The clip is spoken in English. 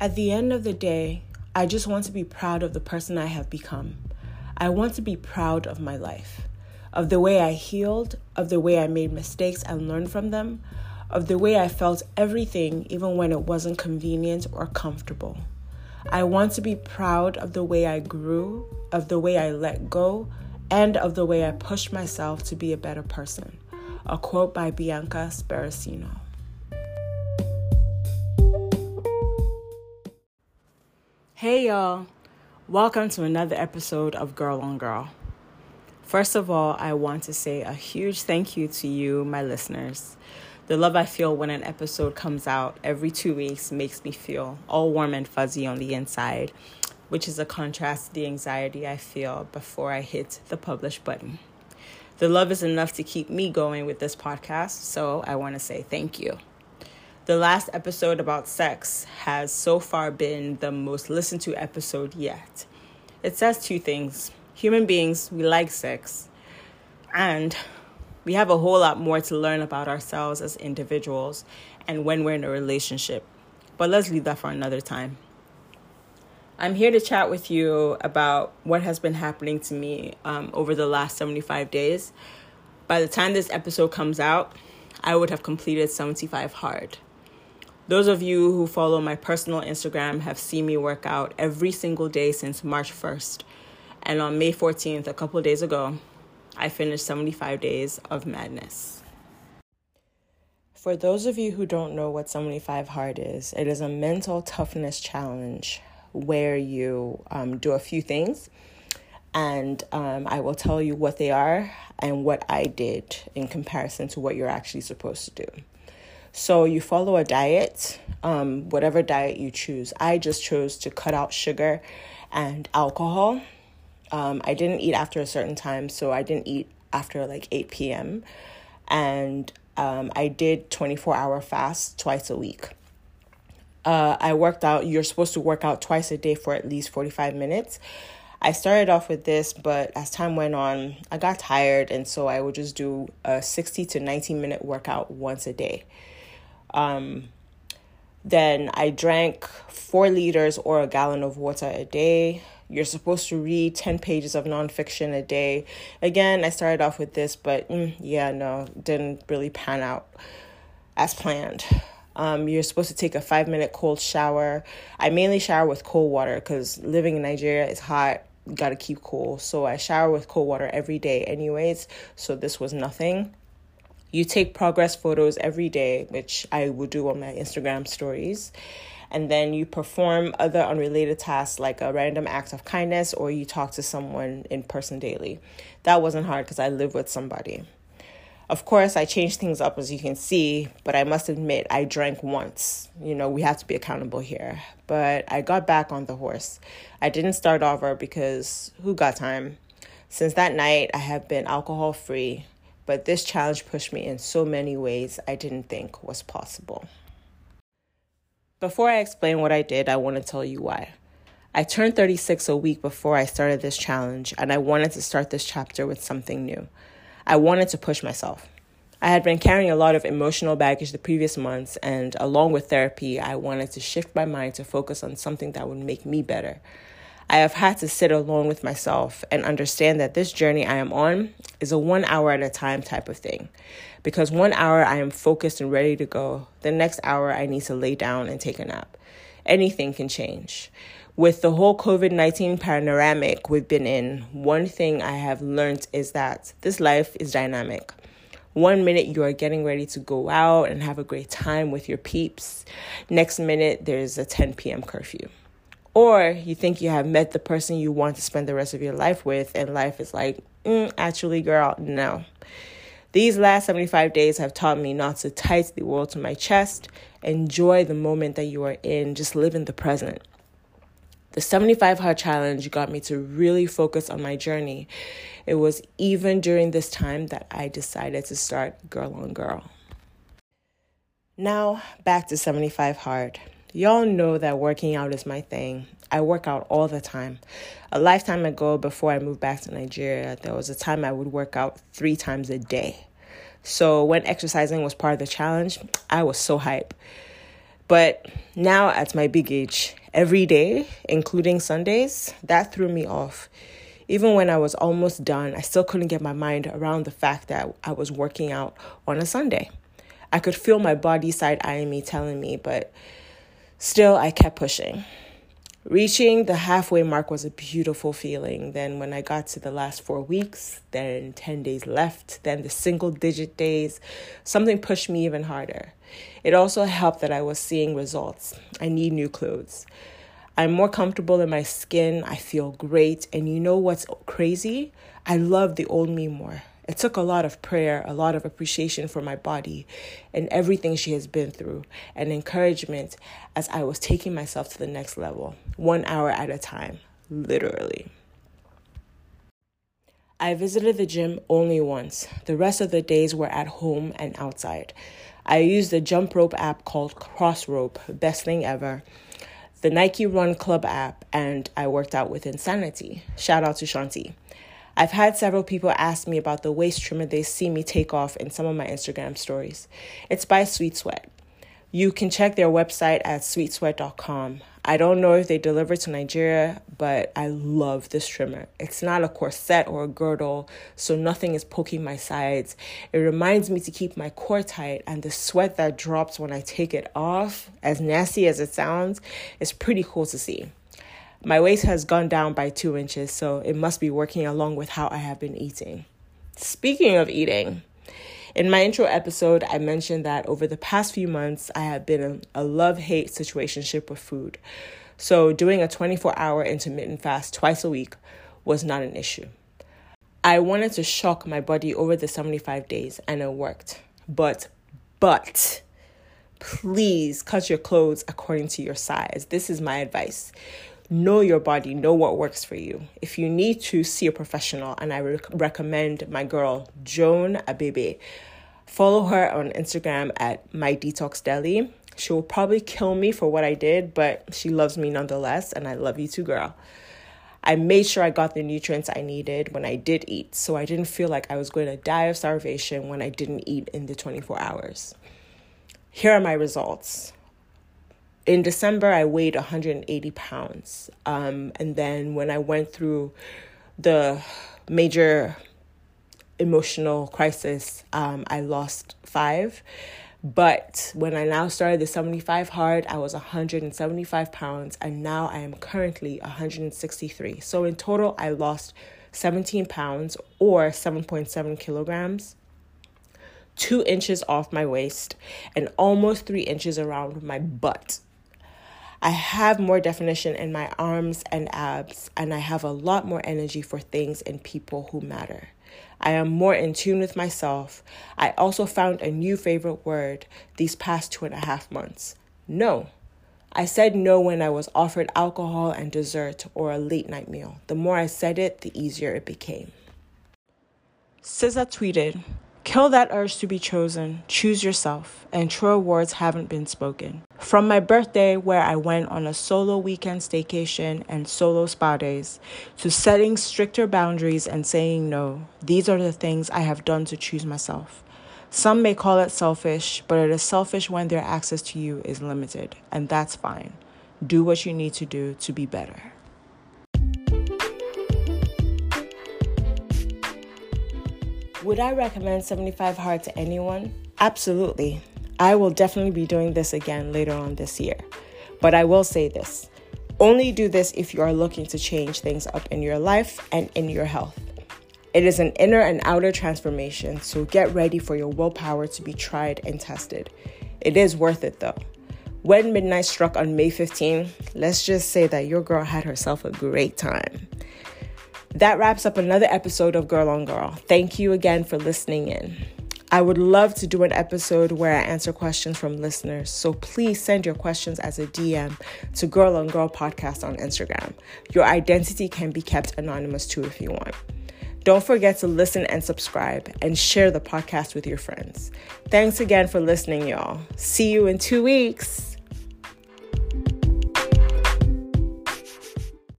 At the end of the day, I just want to be proud of the person I have become. I want to be proud of my life, of the way I healed, of the way I made mistakes and learned from them, of the way I felt everything even when it wasn't convenient or comfortable. I want to be proud of the way I grew, of the way I let go, and of the way I pushed myself to be a better person. A quote by Bianca Sparacino. Hey y'all, welcome to another episode of Girl on Girl. First of all, I want to say a huge thank you to you, my listeners. The love I feel when an episode comes out every 2 weeks makes me feel all warm and fuzzy on the inside, which is a contrast to the anxiety I feel before I hit the publish button. The love is enough to keep me going with this podcast, so I want to say thank you. The last episode about sex has so far been the most listened to episode yet. It says two things. Human beings, we like sex, and we have a whole lot more to learn about ourselves as individuals and when we're in a relationship. But let's leave that for another time. I'm here to chat with you about what has been happening to me over the last 75 days. By the time this episode comes out, I would have completed 75 hard. Those of you who follow my personal Instagram have seen me work out every single day since March 1st. And on May 14th, a couple days ago, I finished 75 Days of Madness. For those of you who don't know what 75 Hard is, it is a mental toughness challenge where you do a few things, and I will tell you what they are and what I did in comparison to what you're actually supposed to do. So you follow a diet, whatever diet you choose. I just chose to cut out sugar and alcohol. I didn't eat after a certain time, so I didn't eat after like 8 p.m. And I did 24-hour fast twice a week. I worked out. You're supposed to work out twice a day for at least 45 minutes. I started off with this, but as time went on, I got tired, and so I would just do a 60 to 90-minute workout once a day. Then I drank 4 liters or a gallon of water a day. You're supposed to read 10 pages of nonfiction a day. Again, I started off with this, but didn't really pan out as planned. You're supposed to take a 5-minute cold shower. I mainly shower with cold water because living in Nigeria is hot. Got to keep cool. So I shower with cold water every day anyways. So this was nothing. You take progress photos every day, which I will do on my Instagram stories. And then you perform other unrelated tasks like a random act of kindness, or you talk to someone in person daily. That wasn't hard because I live with somebody. Of course, I changed things up, as you can see, but I must admit I drank once. You know, we have to be accountable here. But I got back on the horse. I didn't start over because who got time? Since that night, I have been alcohol-free. But this challenge pushed me in so many ways I didn't think was possible. Before I explain what I did, I want to tell you why. I turned 36 a week before I started this challenge, and I wanted to start this chapter with something new. I wanted to push myself. I had been carrying a lot of emotional baggage the previous months, and along with therapy, I wanted to shift my mind to focus on something that would make me better. I have had to sit alone with myself and understand that this journey I am on is a 1 hour at a time type of thing. Because 1 hour I am focused and ready to go, the next hour I need to lay down and take a nap. Anything can change. With the whole COVID-19 panoramic we've been in, one thing I have learned is that this life is dynamic. 1 minute you are getting ready to go out and have a great time with your peeps. Next minute there's a 10 p.m. curfew. Or you think you have met the person you want to spend the rest of your life with, and life is like, actually, girl, no. These last 75 days have taught me not to tighten the world to my chest. Enjoy the moment that you are in. Just live in the present. The 75 Hard Challenge got me to really focus on my journey. It was even during this time that I decided to start Girl on Girl. Now, back to 75 Hard. Y'all know that working out is my thing. I work out all the time. A lifetime ago, before I moved back to Nigeria, there was a time I would work out 3 times a day. So when exercising was part of the challenge, I was so hype. But now at my big age, every day, including Sundays, that threw me off. Even when I was almost done, I still couldn't get my mind around the fact that I was working out on a Sunday. I could feel my body side-eyeing me, telling me, but still I kept pushing. Reaching the halfway mark was a beautiful feeling. Then when I got to the last 4 weeks, then 10 days left, then the single-digit days, something pushed me even harder. It also helped that I was seeing results. I need new clothes. I'm more comfortable in my skin. I feel great. And you know what's crazy? I love the old me more. It took a lot of prayer, a lot of appreciation for my body and everything she has been through, and encouragement as I was taking myself to the next level, 1 hour at a time, literally. I visited the gym only once. The rest of the days were at home and outside. I used the jump rope app called Cross Rope, best thing ever, the Nike Run Club app, and I worked out with Insanity. Shout out to Shanti. I've had several people ask me about the waist trimmer they see me take off in some of my Instagram stories. It's by Sweet Sweat. You can check their website at sweetsweat.com. I don't know if they deliver to Nigeria, but I love this trimmer. It's not a corset or a girdle, so nothing is poking my sides. It reminds me to keep my core tight, and the sweat that drops when I take it off, as nasty as it sounds, is pretty cool to see. My waist has gone down by 2 inches, so it must be working along with how I have been eating. Speaking of eating, in my intro episode, I mentioned that over the past few months, I have been in a love-hate situationship with food. So doing a 24-hour intermittent fast twice a week was not an issue. I wanted to shock my body over the 75 days, and it worked. But... please cut your clothes according to your size. This is my advice. Know your body, know what works for you. If you need to, see a professional, and I recommend my girl, Joan Abebe. Follow her on Instagram at MyDetoxDeli. She will probably kill me for what I did, but she loves me nonetheless, and I love you too, girl. I made sure I got the nutrients I needed when I did eat, so I didn't feel like I was going to die of starvation when I didn't eat in the 24 hours. Here are my results. In December, I weighed 180 pounds. And then when I went through the major emotional crisis, I lost 5. But when I now started the 75 hard, I was 175 pounds. And now I am currently 163. So in total, I lost 17 pounds or 7.7 kilograms. 2 inches off my waist and almost 3 inches around my butt. I have more definition in my arms and abs, and I have a lot more energy for things and people who matter. I am more in tune with myself. I also found a new favorite word these past 2.5 months. No. I said no when I was offered alcohol and dessert or a late night meal. The more I said it, the easier it became. SZA tweeted, "Kill that urge to be chosen, choose yourself, and truer words haven't been spoken. From my birthday, where I went on a solo weekend staycation and solo spa days, to setting stricter boundaries and saying no, these are the things I have done to choose myself. Some may call it selfish, but it is selfish when their access to you is limited, and that's fine. Do what you need to do to be better." Would I recommend 75 Hard to anyone? Absolutely. I will definitely be doing this again later on this year. But I will say this. Only do this if you are looking to change things up in your life and in your health. It is an inner and outer transformation, so get ready for your willpower to be tried and tested. It is worth it though. When midnight struck on May 15, let's just say that your girl had herself a great time. That wraps up another episode of Girl on Girl. Thank you again for listening in. I would love to do an episode where I answer questions from listeners, so please send your questions as a DM to Girl on Girl Podcast on Instagram. Your identity can be kept anonymous too if you want. Don't forget to listen and subscribe and share the podcast with your friends. Thanks again for listening, y'all. See you in 2 weeks.